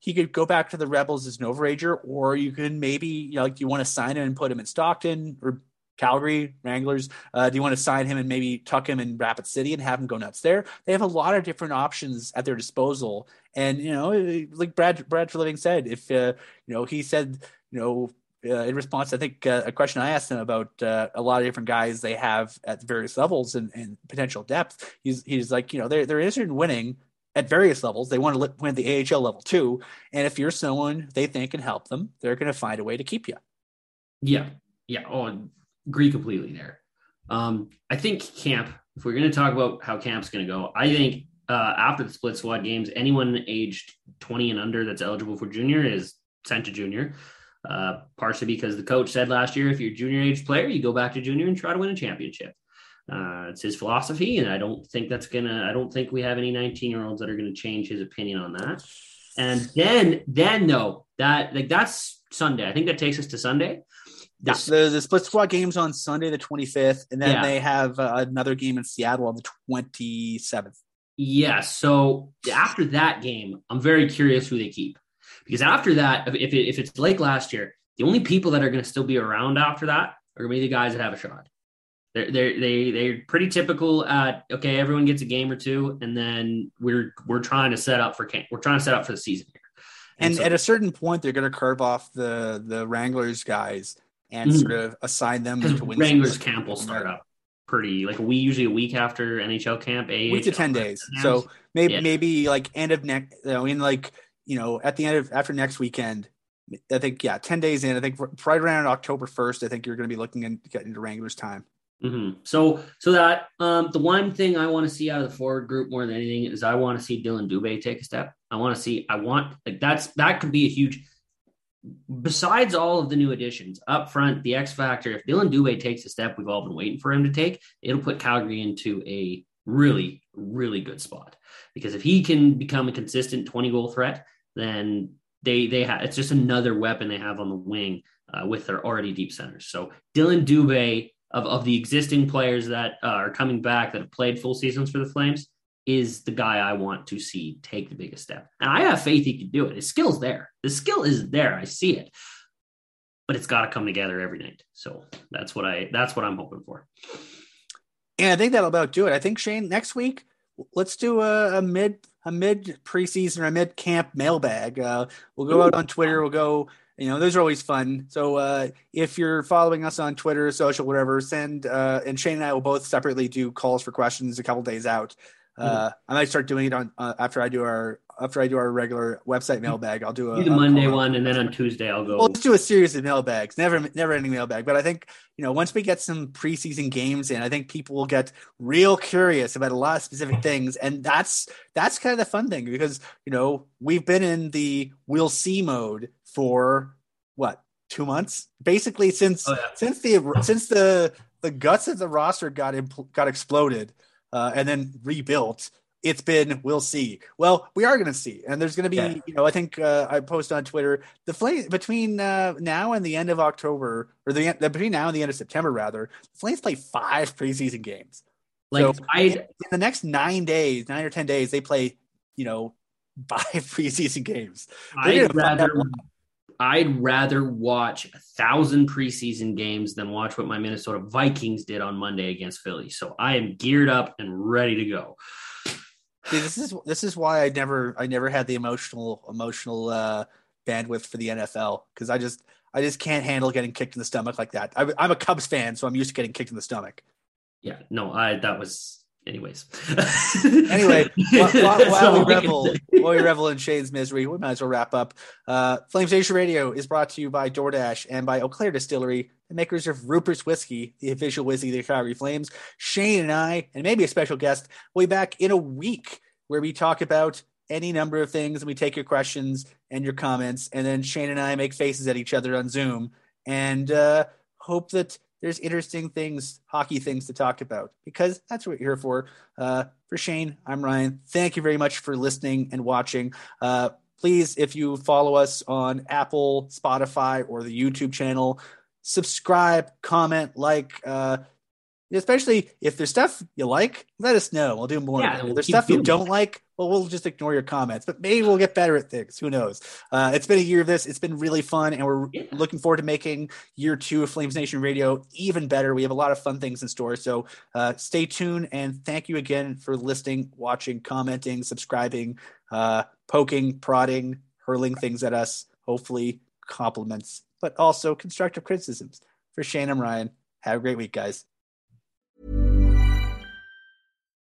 he could go back to the Rebels as an overager, or you can maybe you want to sign him and put him in Stockton or Calgary Wranglers, do you want to sign him and maybe tuck him in Rapid City and have him go nuts there? They have a lot of different options at their disposal. And, you know, like Brad Treliving said, if, you know, he said, you know, in response, I think a question I asked him about a lot of different guys they have at various levels and potential depth. He's like, you know, they're interested in winning at various levels. They want to win the AHL level too. And if you're someone they think can help them, they're going to find a way to keep you. Yeah. Yeah. Oh, agree completely there. I think camp, if we're going to talk about how camp's going to go, I think after the split squad games, anyone aged 20 and under that's eligible for junior is sent to junior. Partially because the coach said last year, if you're a junior age player, you go back to junior and try to win a championship. It's his philosophy. And I don't think I don't think we have any 19-year-olds that are going to change his opinion on that. And then though, that's Sunday. I think that takes us to Sunday. The split squad game's on Sunday, the 25th. And then they have another game in Seattle on the 27th. Yeah. So after that game, I'm very curious who they keep. Because after that, if it's like last year, the only people that are going to still be around after that are going to be the guys that have a shot. They're pretty typical at, okay, everyone gets a game or two, and then we're trying to set up for camp. We're trying to set up for the season here. And so, at a certain point, they're going to carve off the Wranglers guys and sort of assign them to win. Wranglers camp will start up pretty usually a week after NHL camp, a week to 10 days. So maybe like end of next, you know, at the end of after next weekend, I think 10 days in. I think right around October 1st, I think you're going to be looking to get into Wranglers time. Mm-hmm. So that the one thing I want to see out of the forward group more than anything is I want to see Dylan Dubé take a step. That could be a huge. Besides all of the new additions up front, the X factor. If Dylan Dubé takes a step, we've all been waiting for him to take. It'll put Calgary into a really, really good spot because if he can become a consistent 20-goal threat. Then it's just another weapon they have on the wing with their already deep centers. So Dylan Dubé of the existing players that are coming back that have played full seasons for the Flames is the guy I want to see take the biggest step. And I have faith he can do it. His skill's there. The skill is there. I see it, but it's got to come together every night. So that's what I'm hoping for. And I think that'll about do it. I think, Shane, next week, let's do a mid preseason or a mid camp mailbag. We'll go out on Twitter. We'll go, those are always fun. So if you're following us on Twitter, social, whatever, send, and Shane and I will both separately do calls for questions a couple days out. I might start doing it on, after I do our regular website mailbag. I'll do the Monday one. And then on Tuesday, I'll go. Well, let's do a series of mailbags, never ending mailbag. But I think, once we get some preseason games in, I think people will get real curious about a lot of specific things. And that's kind of the fun thing because, we've been in the we'll see mode for what, 2 months, basically since the guts of the roster got exploded and then rebuilt. It's been, we'll see. Well, we are going to see. And there's going to be, I think I post on Twitter, the Flames between now and the end of October, or between now and the end of September, rather, the Flames play 5 preseason games. Like so in the next 9 or 10 days, they play, 5 preseason games. I'd rather watch 1,000 preseason games than watch what my Minnesota Vikings did on Monday against Philly. So I am geared up and ready to go. Dude, this is why I never had the emotional bandwidth for the NFL because I just can't handle getting kicked in the stomach like that. I'm a Cubs fan, so I'm used to getting kicked in the stomach. Yeah, no, anyways. Anyway, while we revel in Shane's misery, we might as well wrap up. Flames Nation Radio is brought to you by DoorDash and by Eau Claire Distillery, the makers of Rupert's Whiskey, the official whiskey of the Calgary Flames. Shane and I, and maybe a special guest, will be back in a week where we talk about any number of things and we take your questions and your comments. And then Shane and I make faces at each other on Zoom and hope that there's interesting things, hockey things to talk about because that's what you're here for. For Shane, I'm Ryan. Thank you very much for listening and watching. Please, if you follow us on Apple, Spotify, or the YouTube channel, subscribe, comment, especially if there's stuff you like, let us know. We'll do more. Yeah, if there's stuff you don't like, well, we'll just ignore your comments, but maybe we'll get better at things. Who knows? It's been a year of this. It's been really fun, and we're looking forward to making year two of Flames Nation Radio even better. We have a lot of fun things in store, so stay tuned, and thank you again for listening, watching, commenting, subscribing, poking, prodding, hurling things at us, hopefully compliments, but also constructive criticisms. For Shane, I'm Ryan. Have a great week, guys.